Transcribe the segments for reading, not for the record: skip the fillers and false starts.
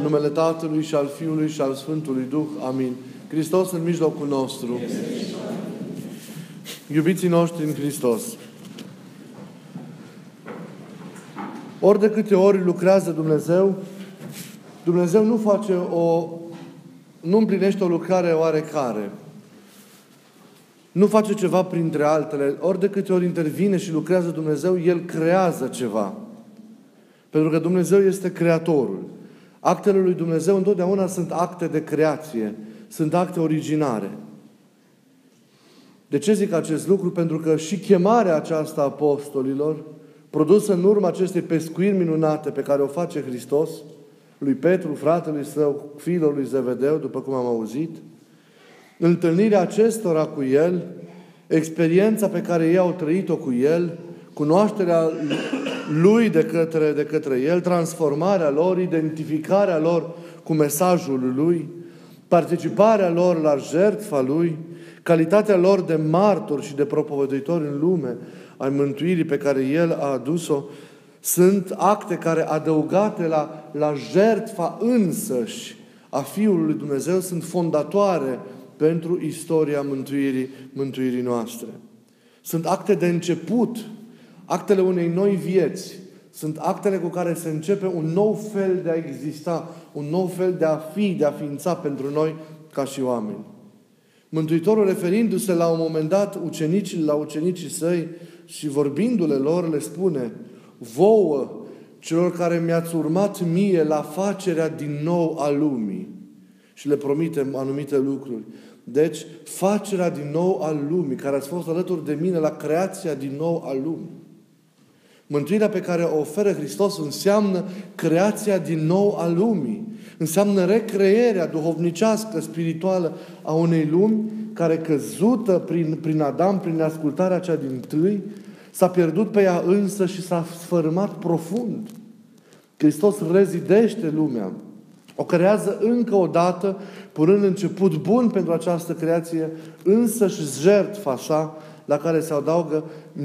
În numele Tatălui și al Fiului și al Sfântului Duh. Amin. Hristos în mijlocul nostru. Iubiții noștri în Hristos. Ori de câte ori lucrează Dumnezeu, Dumnezeu nu împlinește o lucrare oarecare. Nu face ceva printre altele. Ori de câte ori intervine și lucrează Dumnezeu, El creează ceva. Pentru că Dumnezeu este Creatorul. Actele lui Dumnezeu întotdeauna sunt acte de creație. Sunt acte originare. De ce zic acest lucru? Pentru că și chemarea aceasta a apostolilor, produsă în urma acestei pescuiri minunate pe care o face Hristos, lui Petru, fratelui său, fiilor lui Zebedeu, după cum am auzit, întâlnirea acestora cu El, experiența pe care ei au trăit-o cu El, cunoașterea Lui de către El, transformarea lor, identificarea lor cu mesajul Lui, participarea lor la jertfa Lui, calitatea lor de martori și de propovăduitori în lume ai mântuirii pe care El a adus-o, sunt acte care, adăugate la jertfa însăși a Fiului lui Dumnezeu, sunt fondatoare pentru istoria mântuirii noastre. Sunt acte de început, actele unei noi vieți. Sunt actele cu care se începe un nou fel de a exista, un nou fel de a fi, de a ființa pentru noi ca și oameni. Mântuitorul, referindu-se la un moment dat la ucenicii săi și vorbindu-le lor, le spune: vouă, celor care mi-ați urmat mie la facerea din nou a lumii. Și le promite anumite lucruri. Deci, facerea din nou a lumii, care ați fost alături de mine la creația din nou a lumii. Mântuirea pe care o oferă Hristos înseamnă creația din nou a lumii. Înseamnă recreerea duhovnicească, spirituală a unei lumi care, căzută prin Adam, prin ascultarea cea dintâi, s-a pierdut pe ea însă și s-a sfârmat profund. Hristos rezidește lumea. O creează încă o dată, punând început bun pentru această creație, însăși jertfa sa, la care se adaugă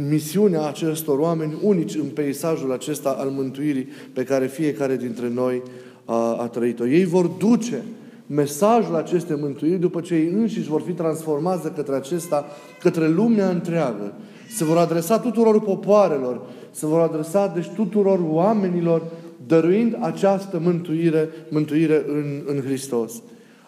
misiunea acestor oameni unici în peisajul acesta al mântuirii pe care fiecare dintre noi a trăit-o. Ei vor duce mesajul acestei mântuiri după ce ei înșiși vor fi transformați de către acesta, către lumea întreagă. Se vor adresa tuturor popoarelor, se vor adresa deci tuturor oamenilor, dăruind această mântuire în Hristos.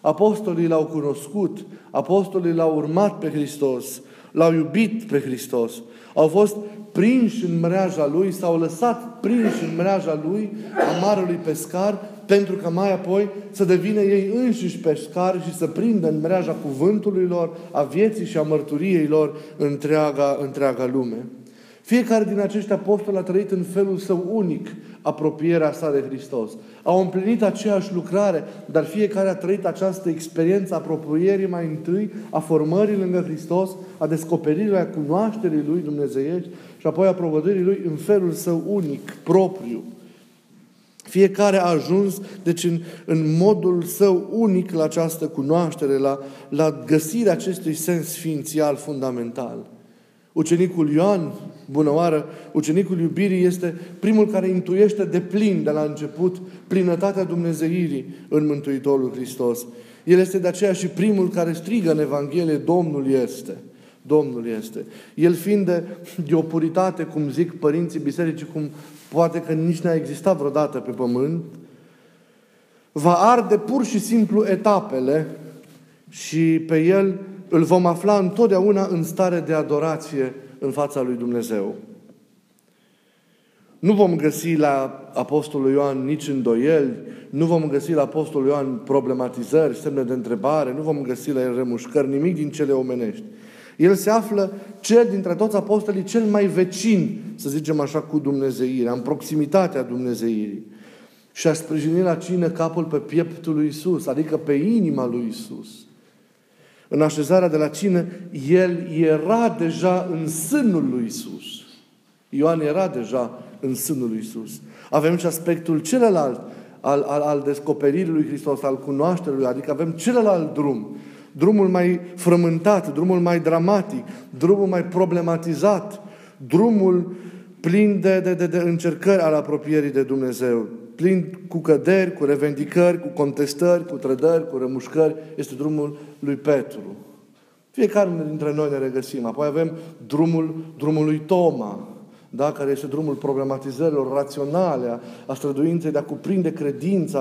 Apostolii L-au cunoscut, apostolii L-au urmat pe Hristos, L-au iubit pe Hristos, au fost prinși în mreaja Lui, s-au lăsat prinși în mreaja Lui, a marelui pescar, pentru că mai apoi să devină ei înșiși pescari și să prindă în mreaja cuvântului lor, a vieții și a mărturiei lor întreaga lume. Fiecare din acești apostoli a trăit în felul său unic apropierea sa de Hristos. Au împlinit aceeași lucrare, dar fiecare a trăit această experiență a apropierii mai întâi, a formării lângă Hristos, a descoperirii, a cunoașterii Lui dumnezeiești și apoi a provăduirii Lui în felul său unic, propriu. Fiecare a ajuns, deci, în modul său unic la această cunoaștere, la găsirea acestui sens sfințial fundamental. Ucenicul Ioan, bună oară, ucenicul iubirii este primul care intuiește de plin, de la început, plinătatea dumnezeirii în Mântuitorul Hristos. El este de aceea și primul care strigă în Evanghelie: Domnul este. Domnul este. El fiind de o puritate, cum zic părinții bisericii, cum poate că nici n-a existat vreodată pe pământ, va arde pur și simplu etapele și pe el îl vom afla întotdeauna în stare de adorație în fața lui Dumnezeu. Nu vom găsi la apostolul Ioan nici îndoieli, nu vom găsi la apostolul Ioan problematizări, semne de întrebare, nu vom găsi la el remușcări, nimic din cele omenești. El se află, cel dintre toți apostolii, cel mai vecin, să zicem așa, cu dumnezeirea, în proximitatea dumnezeirii. Și a sprijinit la cină capul pe pieptul lui Iisus, adică pe inima lui Iisus. În așezarea de la cină, el era deja în sânul lui Iisus. Ioan era deja în sânul lui Iisus. Avem și aspectul celălalt al descoperirii lui Hristos, al cunoașterii lui, adică avem celălalt drum. Drumul mai frământat, drumul mai dramatic, drumul mai problematizat, drumul plin de încercări al apropierii de Dumnezeu. plin cu căderi, cu revendicări, cu contestări, cu trădări, cu rămușcări, este drumul lui Petru. Fiecare dintre noi ne regăsim. Apoi avem drumul lui Toma, da? Care este drumul problematizărilor raționale, a străduinței de a cuprinde credința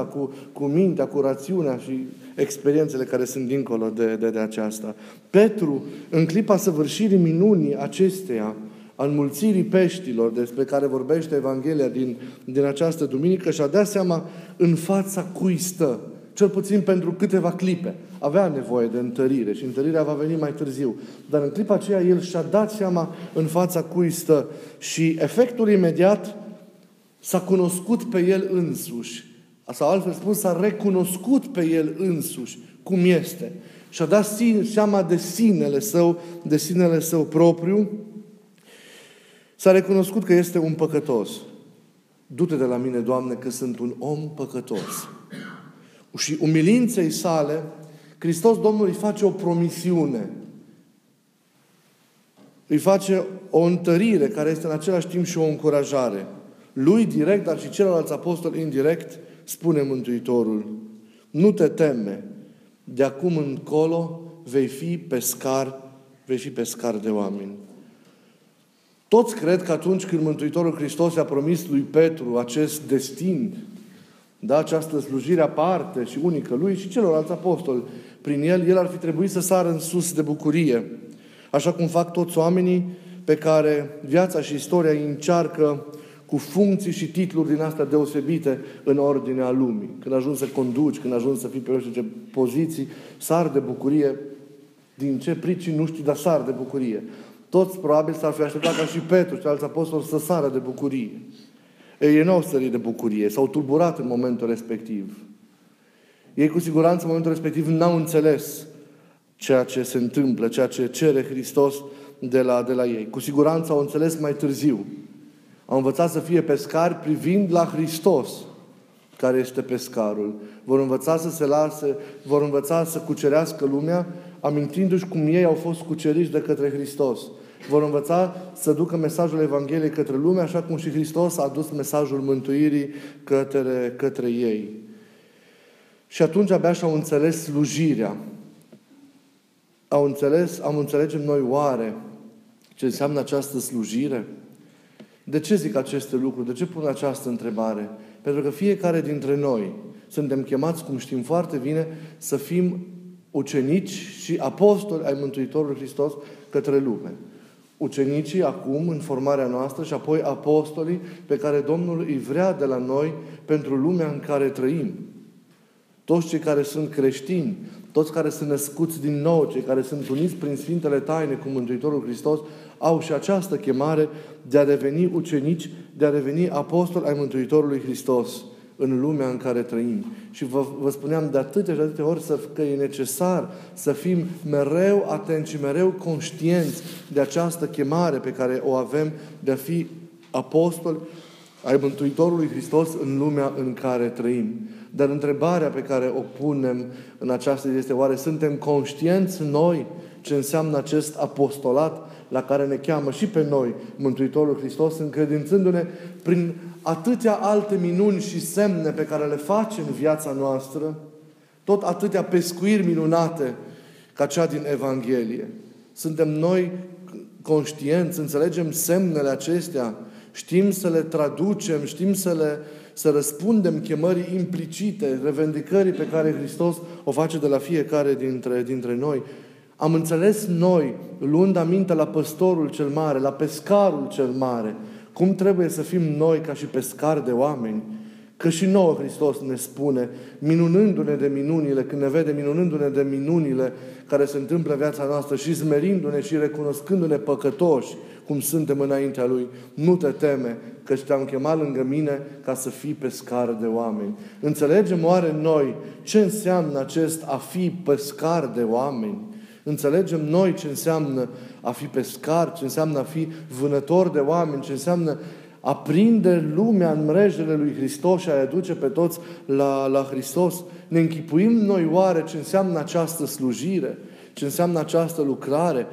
cu mintea, cu rațiunea și experiențele care sunt dincolo de aceasta. Petru, în clipa săvârșirii minunii acesteia, a înmulțirii peștilor, despre care vorbește Evanghelia din această duminică, și-a dat seama în fața cui stă, cel puțin pentru câteva clipe. Avea nevoie de întărire și întărirea va veni mai târziu. Dar în clipa aceea el și-a dat seama în fața cui stă și efectul imediat s-a cunoscut pe el însuși. Sau altfel spus, s-a recunoscut pe el însuși cum este. Și-a dat seama de sinele său propriu. S-a recunoscut că este un păcătos. Du-te de la mine, Doamne, că sunt un om păcătos. Și umilinței sale, Hristos Domnul îi face o promisiune. Îi face o întărire care este în același timp și o încurajare. Lui direct, dar și celorlalți apostoli indirect, spune Mântuitorul: nu te teme, de acum încolo vei fi pescar de oameni. Toți cred că atunci când Mântuitorul Hristos i-a promis lui Petru acest destin, da, această slujire aparte și unică lui și celorlalți apostoli, prin el ar fi trebuit să sară în sus de bucurie, așa cum fac toți oamenii pe care viața și istoria îi încearcă cu funcții și titluri din astea deosebite în ordinea lumii. Când ajungi să conduci, când ajungi să fii pe orice poziții, sar de bucurie. Din ce pricini nu știu, dar sar de bucurie. Toți probabil s-ar fi așteptat ca și Petru și alți apostoli să sară de bucurie. Ei n-au sărit de bucurie, s-au tulburat în momentul respectiv. Ei cu siguranță în momentul respectiv n-au înțeles ceea ce se întâmplă, ceea ce cere Hristos de la ei. Cu siguranță au înțeles mai târziu. Au învățat să fie pescari privind la Hristos, care este pescarul. Vor învăța să cucerească lumea, amintindu-și cum ei au fost cuceriți de către Hristos. Vor învăța să ducă mesajul Evangheliei către lume, așa cum și Hristos a adus mesajul mântuirii către ei. Și atunci abia și-au înțeles slujirea. Am înțelegem noi oare ce înseamnă această slujire? De ce zic aceste lucruri? De ce pun această întrebare? Pentru că fiecare dintre noi suntem chemați, cum știm foarte bine, să fim ucenici și apostoli ai Mântuitorului Hristos către lume. Ucenicii acum, în formarea noastră, și apoi apostolii pe care Domnul îi vrea de la noi pentru lumea în care trăim. Toți cei care sunt creștini, toți care sunt născuți din nou, cei care sunt uniți prin Sfintele Taine cu Mântuitorul Hristos, au și această chemare de a deveni ucenici, de a deveni apostoli ai Mântuitorului Hristos în lumea în care trăim. Și vă spuneam de atâtea ori că e necesar să fim mereu atenți și mereu conștienți de această chemare pe care o avem de a fi apostoli ai Mântuitorului Hristos în lumea în care trăim. Dar întrebarea pe care o punem în această zi este: oare suntem conștienți noi ce înseamnă acest apostolat la care ne cheamă și pe noi Mântuitorul Hristos, încredințându-ne prin atâtea alte minuni și semne pe care le face în viața noastră, tot atâtea pescuiri minunate ca cea din Evanghelie? Suntem noi conștienți, înțelegem semnele acestea, știm să le traducem, știm să răspundem chemării implicite, revendicării pe care Hristos o face de la fiecare dintre noi? Am înțeles noi, luând aminte la păstorul cel mare, la pescarul cel mare, cum trebuie să fim noi ca și pescari de oameni? Că și nouă Hristos ne spune, minunându-ne de minunile, când ne vede minunându-ne de minunile care se întâmplă în viața noastră și zmerindu-ne și recunoscându-ne păcătoși cum suntem înaintea Lui: nu te teme, că te-am chemat lângă mine ca să fii pescar de oameni. Înțelegem oare noi ce înseamnă acest a fi pescar de oameni? Înțelegem noi ce înseamnă a fi pescar, ce înseamnă a fi vânător de oameni, ce înseamnă a prinde lumea în mrejele lui Hristos și a-i aduce pe toți la Hristos? Ne închipuim noi oare ce înseamnă această slujire, ce înseamnă această lucrare?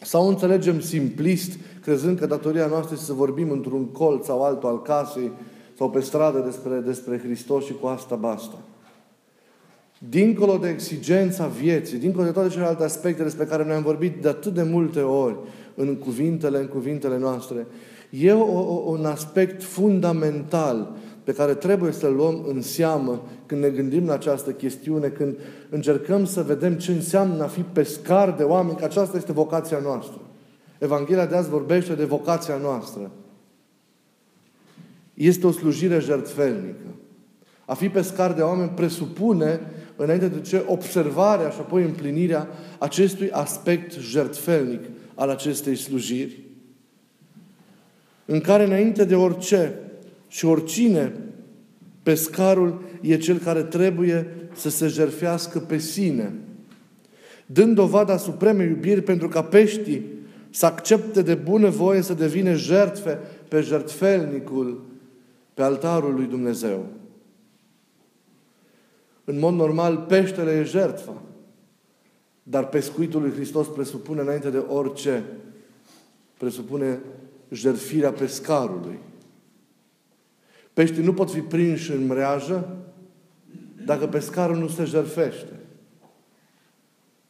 Sau înțelegem simplist, crezând că datoria noastră este să vorbim într-un colț sau altul al casei, sau pe stradă despre Hristos și cu asta basta. Dincolo de exigența vieții, dincolo de toate celelalte aspecte despre care noi am vorbit de atât de multe ori în cuvintele noastre, e un aspect fundamental pe care trebuie să-l luăm în seamă când ne gândim la această chestiune, când încercăm să vedem ce înseamnă a fi pescar de oameni, că aceasta este vocația noastră. Evanghelia de azi vorbește de vocația noastră. Este o slujire jertfelnică. A fi pescar de oameni presupune, înainte de ce, observarea și apoi împlinirea acestui aspect jertfelnic al acestei slujiri, în care, înainte de orice și oricine, pescarul e cel care trebuie să se jertfească pe sine, dând dovada supremei iubiri pentru ca peștii să accepte de bunăvoie să devină jertfe pe jertfelnicul, pe altarul lui Dumnezeu. În mod normal, peștele e jertfa. Dar pescuitul lui Hristos presupune, înainte de orice, presupune jertfirea pescarului. Peștii nu pot fi prinși în mreajă dacă pescarul nu se jertfește.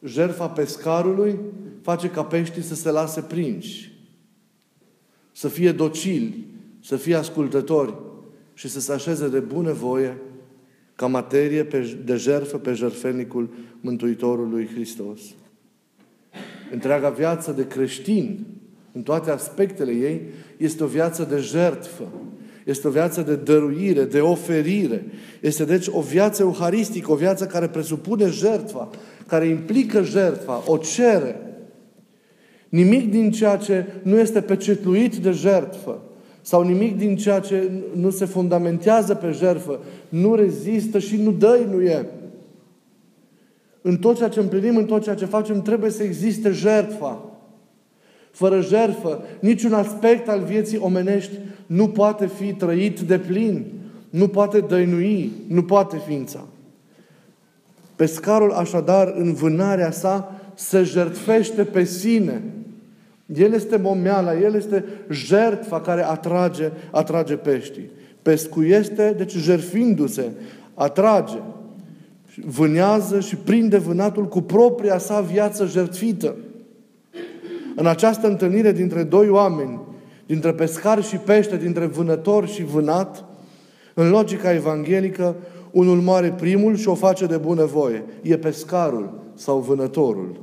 Jertfa pescarului face ca peștii să se lase prinși, să fie docili, să fie ascultători și să se așeze de bunăvoie ca materie de jertfă pe jertfelnicul Mântuitorului Hristos. Întreaga viață de creștin, în toate aspectele ei, este o viață de jertfă, este o viață de dăruire, de oferire. Este deci o viață euharistică, o viață care presupune jertfa, care implică jertfa, o cere. Nimic din ceea ce nu este pecetluit de jertfă sau nimic din ceea ce nu se fundamentează pe jertfă nu rezistă și nu dăinuie. În tot ceea ce împlinim, în tot ceea ce facem, trebuie să existe jertfa. Fără jertfă, niciun aspect al vieții omenești nu poate fi trăit de plin, nu poate dăinui, nu poate ființa. Pescarul, așadar, în vânarea sa, se jertfește pe sine. El este momeala, el este jertfa care atrage peștii. Pescuiește, deci jertfindu-se, atrage, vânează și prinde vânatul cu propria sa viață jertfită. În această întâlnire dintre doi oameni, dintre pescar și pește, dintre vânător și vânat, în logica evanghelică, unul moare primul și o face de bunăvoie. E pescarul sau vânătorul.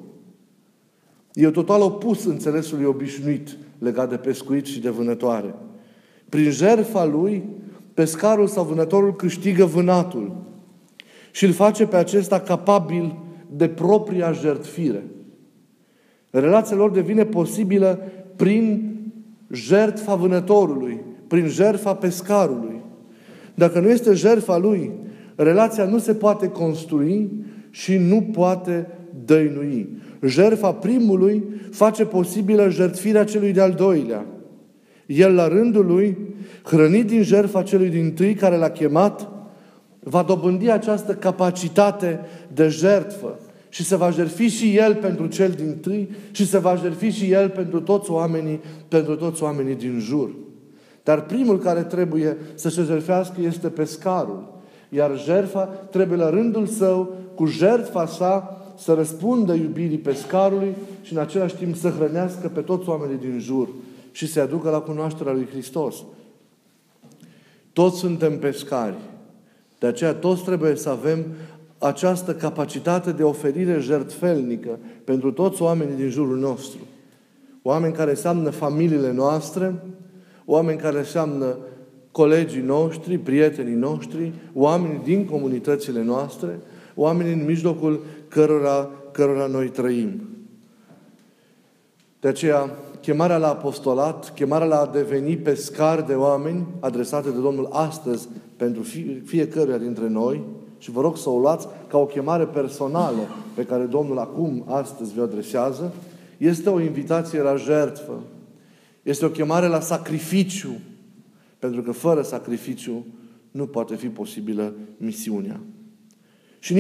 E total opus înțelesului obișnuit legat de pescuit și de vânătoare. Prin jertfa lui, pescarul sau vânătorul câștigă vânatul și îl face pe acesta capabil de propria jertfire. Relația lor devine posibilă prin jertfa vânătorului, prin jertfa pescarului. Dacă nu este jertfa lui, relația nu se poate construi și nu poate dăinui. Jertfa primului face posibilă jertfirea celui de-al doilea. El, la rândul lui, hrănit din jertfa celui dintâi care l-a chemat, va dobândi această capacitate de jertfă. Și se va jertfi și el pentru cel dintâi și se va jertfi și el pentru toți oamenii, pentru toți oamenii din jur. Dar primul care trebuie să se jertfească este pescarul. Iar jertfa trebuie la rândul său, cu jertfa sa, să răspundă iubirii pescarului și în același timp să hrănească pe toți oamenii din jur și să-i aducă la cunoașterea lui Hristos. Toți suntem pescari. De aceea toți trebuie să avem această capacitate de oferire jertfelnică pentru toți oamenii din jurul nostru. Oameni care înseamnă familiile noastre, oameni care înseamnă colegii noștri, prietenii noștri, oamenii din comunitățile noastre, oamenii în mijlocul cărora noi trăim. De aceea, chemarea la apostolat, chemarea la a deveni pescari de oameni, adresată de Domnul astăzi pentru fiecăruia dintre noi, și vă rog să o luați ca o chemare personală pe care Domnul acum, astăzi, vă adresează, este o invitație la jertfă. Este o chemare la sacrificiu. Pentru că fără sacrificiu nu poate fi posibilă misiunea. Și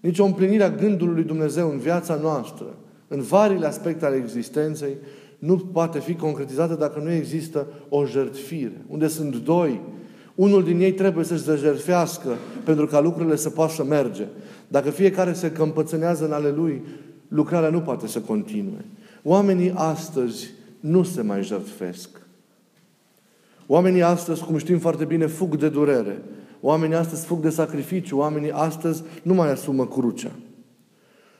nici o împlinire a gândului lui Dumnezeu în viața noastră, în variile aspecte ale existenței, nu poate fi concretizată dacă nu există o jertfire. Unde sunt doi, unul din ei trebuie să-și zăjertfească pentru ca lucrurile să poată să merge. Dacă fiecare se cămpățânează în ale lui, lucrarea nu poate să continue. Oamenii astăzi nu se mai jertfesc. Oamenii astăzi, cum știm foarte bine, fug de durere. Oamenii astăzi fug de sacrificiu. Oamenii astăzi nu mai asumă crucea.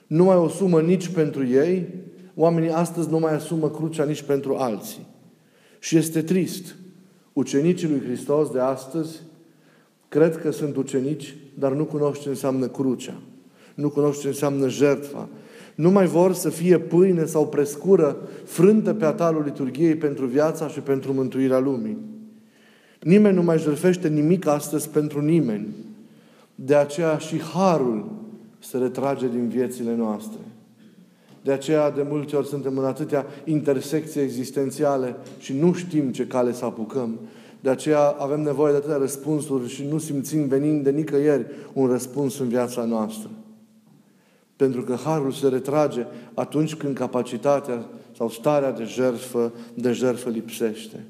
Nu mai o sumă nici pentru ei. Oamenii astăzi nu mai asumă crucea nici pentru alții. Și este trist. Ucenicii lui Hristos de astăzi cred că sunt ucenici, dar nu cunosc ce înseamnă crucea. Nu cunosc ce înseamnă jertfa. Nu mai vor să fie pâine sau prescură frântă pe altarul liturghiei pentru viața și pentru mântuirea lumii. Nimeni nu mai jertfește nimic astăzi pentru nimeni. De aceea și harul se retrage din viețile noastre. De aceea, de multe ori, suntem în atâtea intersecții existențiale și nu știm ce cale să apucăm. De aceea avem nevoie de atâtea răspunsuri și nu simțim venind de nicăieri un răspuns în viața noastră. Pentru că harul se retrage atunci când capacitatea sau starea de jertfă lipsește.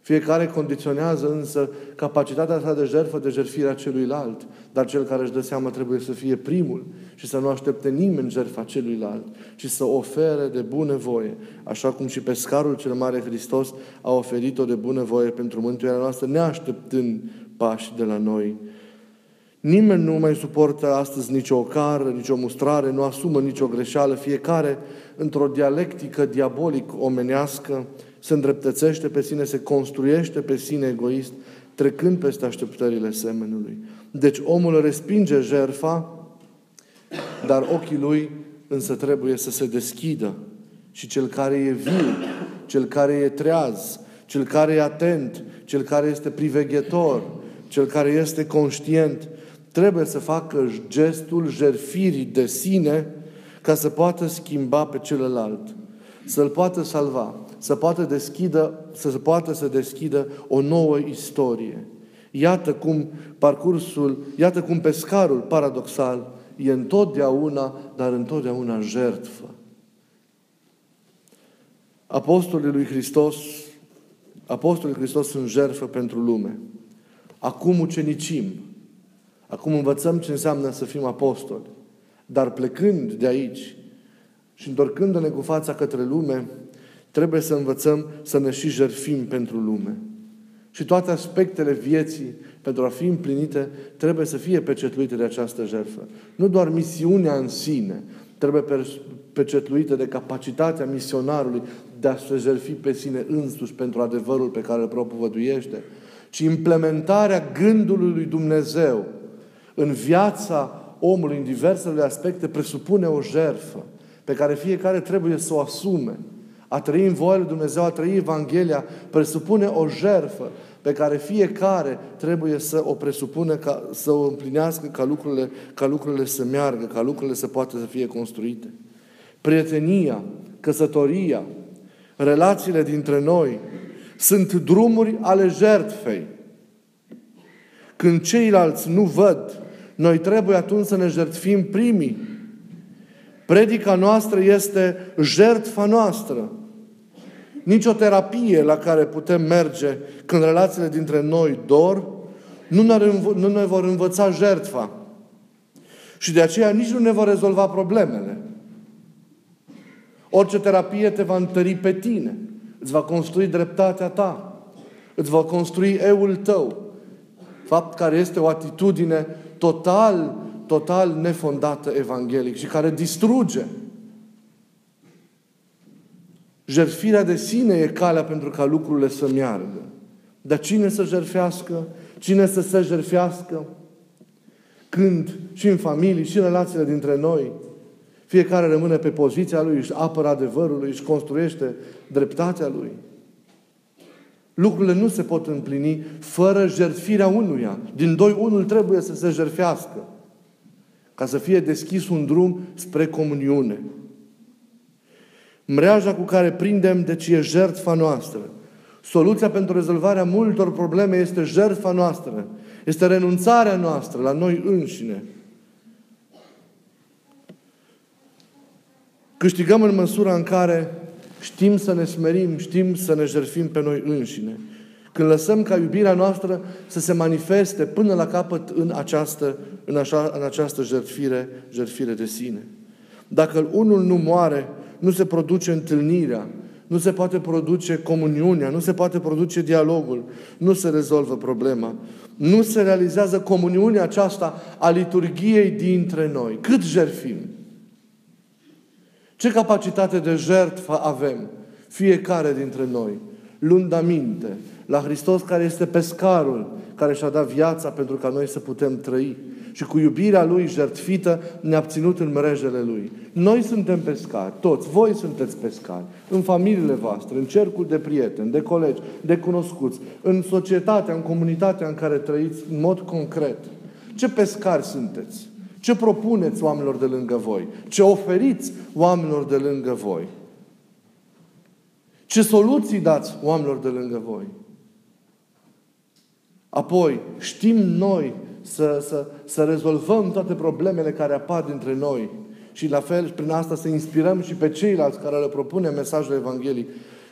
Fiecare condiționează însă capacitatea sa de jertfă de jertfirea celuilalt. Dar cel care își dă seama trebuie să fie primul și să nu aștepte nimeni jertfa celuilalt, ci să ofere de bunăvoie, așa cum și pescarul cel mare Hristos a oferit-o de bunăvoie pentru mântuirea noastră, neașteptând pași de la noi. Nimeni nu mai suportă astăzi nicio ocară, nicio mustrare, nu asumă nicio greșeală. Fiecare, într-o dialectică diabolic-omenească, se îndreptățește pe sine, se construiește pe sine egoist, trecând peste așteptările semenului. Deci omul respinge jertfa, dar ochii lui însă trebuie să se deschidă. Și cel care e viu, cel care e treaz, cel care e atent, cel care este priveghetor, cel care este conștient, trebuie să facă gestul jertfirii de sine ca să poată schimba pe celălalt, să-l poată salva, să poată să deschidă o nouă istorie. Iată cum pescarul, paradoxal, e întotdeauna, dar întotdeauna jertfă. Apostolii Hristos sunt jertfă pentru lume. Acum ucenicim. Acum învățăm ce înseamnă să fim apostoli. Dar plecând de aici și întorcându-ne cu fața către lume, trebuie să învățăm să ne și jertfim pentru lume. Și toate aspectele vieții, pentru a fi împlinite, trebuie să fie pecetluite de această jertfă. Nu doar misiunea în sine trebuie pecetluită de capacitatea misionarului de a se jertfi pe sine însuși pentru adevărul pe care îl propovăduiește, ci implementarea gândului lui Dumnezeu în viața omului, în diversele aspecte, presupune o jertfă pe care fiecare trebuie să o asume. A trăi în voia lui Dumnezeu, a trăi Evanghelia, presupune o jertfă pe care fiecare trebuie să o presupune, să o împlinească ca lucrurile să meargă, ca lucrurile să poată să fie construite. Prietenia, căsătoria, relațiile dintre noi sunt drumuri ale jertfei. Când ceilalți nu văd, noi trebuie atunci să ne jertfim primii. Predica noastră este jertfa noastră. Nici o terapie la care putem merge când relațiile dintre noi dor, nu ne vor învăța jertfa. Și de aceea nici nu ne vor rezolva problemele. Orice terapie te va întări pe tine. Îți va construi dreptatea ta. Îți va construi eul tău. Fapt care este o atitudine total nefondată evanghelic și care distruge. Jertfirea de sine e calea pentru ca lucrurile să meargă. Dar cine să jertfească? Cine să se jertfească? Când și în familie, și în relațiile dintre noi, fiecare rămâne pe poziția lui, își apără adevărul lui, își construiește dreptatea lui. Lucrurile nu se pot împlini fără jertfirea unuia. Din doi, unul trebuie să se jertfească ca să fie deschis un drum spre comuniune. Mreaja cu care prindem, deci, e jertfa noastră. Soluția pentru rezolvarea multor probleme este jertfa noastră. Este renunțarea noastră la noi înșine. Câștigăm în măsura în care Știm să ne smerim, știm să ne jertfim pe noi înșine. Când lăsăm ca iubirea noastră să se manifeste până la capăt în această jertfire de sine. Dacă unul nu moare, nu se produce întâlnirea, nu se poate produce comuniunea, nu se poate produce dialogul, nu se rezolvă problema. Nu se realizează comuniunea aceasta a liturghiei dintre noi. Cât jertfim? Ce capacitate de jertfă avem fiecare dintre noi? Luând aminte la Hristos care este pescarul, care și-a dat viața pentru ca noi să putem trăi. Și cu iubirea Lui jertfită ne-a ținut în mrejele Lui. Noi suntem pescari, toți. Voi sunteți pescari. În familiile voastre, în cercul de prieteni, de colegi, de cunoscuți, în societatea, în comunitatea în care trăiți, în mod concret. Ce pescari sunteți? Ce propuneți oamenilor de lângă voi? Ce oferiți oamenilor de lângă voi? Ce soluții dați oamenilor de lângă voi? Apoi, știm noi să rezolvăm toate problemele care apar dintre noi și la fel, prin asta să inspirăm și pe ceilalți care le propune mesajul Evangheliei.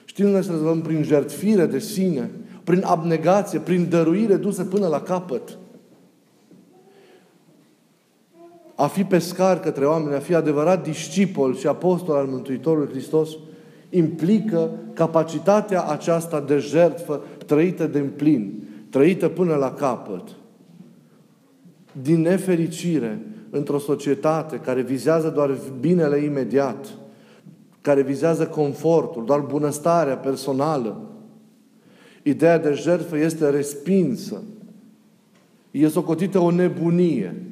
Știm noi să rezolvăm prin jertfire de sine, prin abnegație, prin dăruire dusă până la capăt. A fi pescar către oameni, a fi adevărat discipol și apostol al Mântuitorului Hristos implică capacitatea aceasta de jertfă trăită de plin, trăită până la capăt. Din nefericire, într-o societate care vizează doar binele imediat, care vizează confortul, doar bunăstarea personală, ideea de jertfă este respinsă. E socotită o nebunie.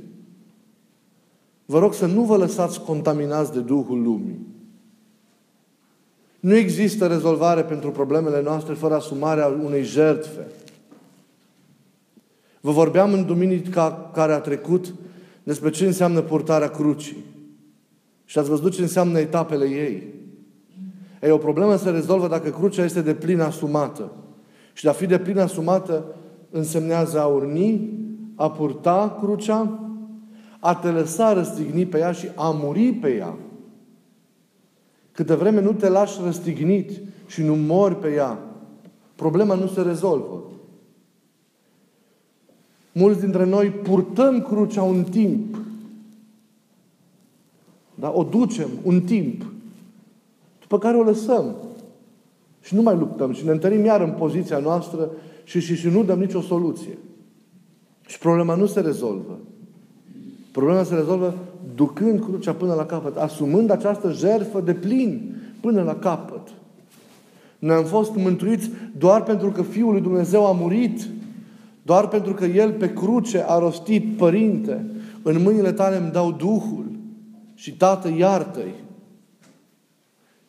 Vă rog să nu vă lăsați contaminați de Duhul Lumii. Nu există rezolvare pentru problemele noastre fără asumarea unei jertfe. Vă vorbeam în duminica care a trecut despre ce înseamnă purtarea crucii. Și ați văzut ce înseamnă etapele ei. Ei, o problemă se rezolvă dacă crucea este de plin asumată. Și de a fi de plin asumată însemnează a urni, a purta crucea, a te lăsa răstigni pe ea și a muri pe ea. Câte vreme nu te lași răstignit și nu mori pe ea, problema nu se rezolvă. Mulți dintre noi purtăm crucea un timp. Da? O ducem un timp. După care o lăsăm. Și nu mai luptăm. Și ne întărim iar în poziția noastră și nu dăm nicio soluție. Și problema nu se rezolvă. Problema se rezolvă ducând crucea până la capăt. Asumând această jertfă de plin până la capăt. Noi am fost mântuiți doar pentru că Fiul lui Dumnezeu a murit. Doar pentru că El pe cruce a rostit: Părinte, în mâinile Tale îmi dau Duhul și Tată, iartă-i.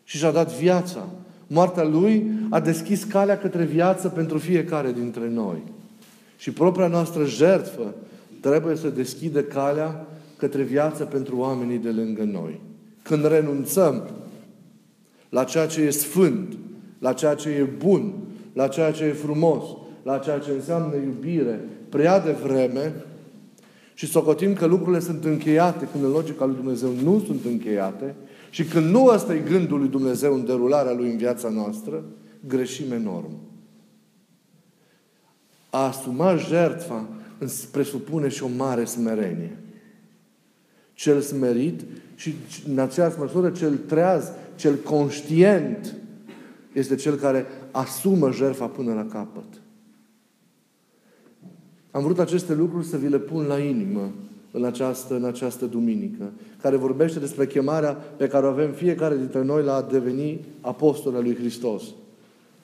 Și și-a dat viața. Moartea Lui a deschis calea către viață pentru fiecare dintre noi. Și propria noastră jertfă trebuie să deschidă calea către viață pentru oamenii de lângă noi. Când renunțăm la ceea ce e sfânt, la ceea ce e bun, la ceea ce e frumos, la ceea ce înseamnă iubire, prea devreme și socotim că lucrurile sunt încheiate când în logica lui Dumnezeu nu sunt încheiate și când nu ăsta e gândul lui Dumnezeu în derularea Lui în viața noastră, greșim enorm. A asuma jertfa îți presupune și o mare smerenie. Cel smerit și, în aceeași măsură, cel treaz, cel conștient este cel care asumă jertfa până la capăt. Am vrut aceste lucruri să vi le pun la inimă în această duminică, care vorbește despre chemarea pe care o avem fiecare dintre noi la a deveni apostoli al lui Hristos.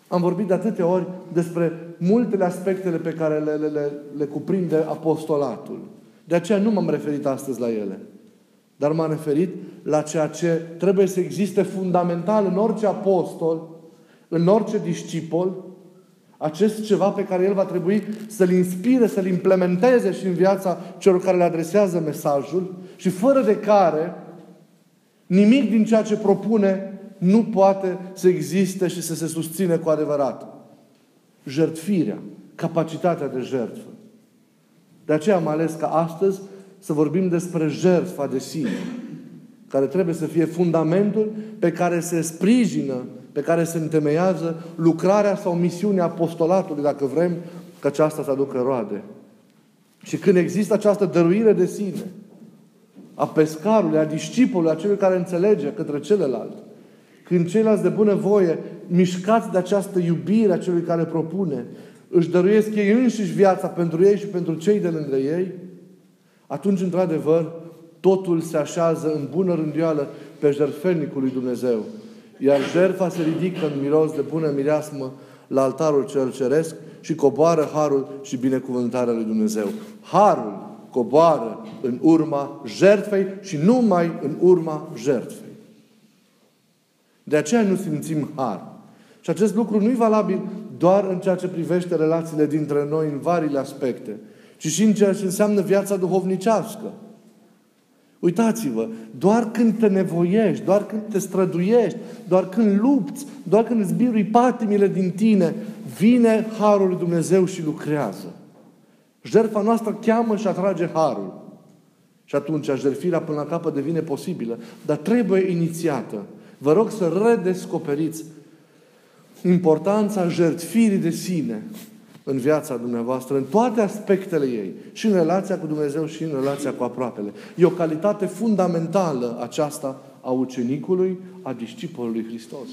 Am vorbit de atâtea ori despre multele aspectele pe care le cuprinde apostolatul. De aceea nu m-am referit astăzi la ele. Dar m-am referit la ceea ce trebuie să existe fundamental în orice apostol, în orice discipol, acest ceva pe care el va trebui să-l inspire, să-l implementeze și în viața celor care le adresează mesajul și fără de care nimic din ceea ce propune nu poate să existe și să se susține cu adevărat. Jertfirea, capacitatea de jertfă. De aceea am ales ca astăzi să vorbim despre jertfa de sine, care trebuie să fie fundamentul pe care se sprijină pe care se întemeiază lucrarea sau misiunea apostolatului, dacă vrem că aceasta să aducă roade. Și când există această dăruire de sine, a pescarului, a discipolului, a celui care înțelege către celălalt, când ceilalți de bună voie, mișcați de această iubire a celui care propune, își dăruiesc ei înșiși viața pentru ei și pentru cei de lângă ei, atunci, într-adevăr, totul se așează în bună rânduială pe jertfernicul lui Dumnezeu. Iar jertfa se ridică în miros de bună mireasmă la altarul cel ceresc și coboară harul și binecuvântarea lui Dumnezeu. Harul coboară în urma jertfei și numai în urma jertfei. De aceea nu simțim har. Și acest lucru nu e valabil doar în ceea ce privește relațiile dintre noi în variile aspecte, ci și în ceea ce înseamnă viața duhovnicească. Uitați-vă, doar când te nevoiești, doar când te străduiești, doar când lupți, doar când îți birui patimile din tine, vine harul lui Dumnezeu și lucrează. Jertfa noastră cheamă și atrage harul. Și atunci jertfirea până la capăt devine posibilă, dar trebuie inițiată. Vă rog să redescoperiți importanța jertfirii de sine în viața dumneavoastră, în toate aspectele ei, și în relația cu Dumnezeu și în relația cu aproapele. E o calitate fundamentală aceasta a ucenicului, a discipolului Hristos.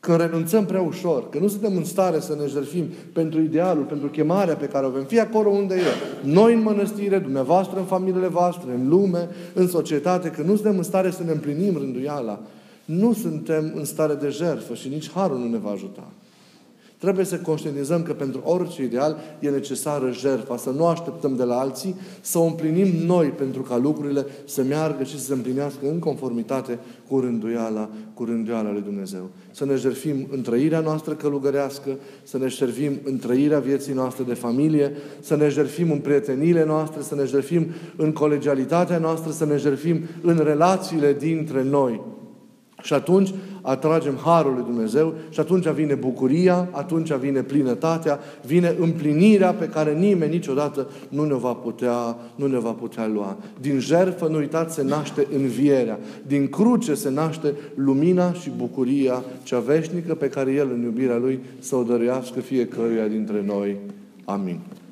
Când renunțăm prea ușor, că nu suntem în stare să ne jertfim pentru idealul, pentru chemarea pe care o vom fi acolo unde e. Noi în mănăstire, dumneavoastră în familiile voastre, în lume, în societate, că nu suntem în stare să ne împlinim rânduiala, nu suntem în stare de jertfă și nici harul nu ne va ajuta. Trebuie să conștientizăm că pentru orice ideal e necesară jertfa, să nu așteptăm de la alții, să o împlinim noi pentru ca lucrurile să meargă și să se împlinească în conformitate cu rânduiala lui Dumnezeu. Să ne jertfim în trăirea noastră călugărească, să ne jertfim în trăirea vieții noastre de familie, să ne jertfim în prieteniile noastre, să ne jertfim în colegialitatea noastră, să ne jertfim în relațiile dintre noi. Și atunci atragem harul lui Dumnezeu și atunci vine bucuria, atunci vine plinătatea, vine împlinirea pe care nimeni niciodată nu ne va putea lua. Din jertfă, nu uitați, se naște învierea. Din cruce se naște lumina și bucuria cea veșnică pe care El, în iubirea Lui, să o dăruiască fiecăruia dintre noi. Amin.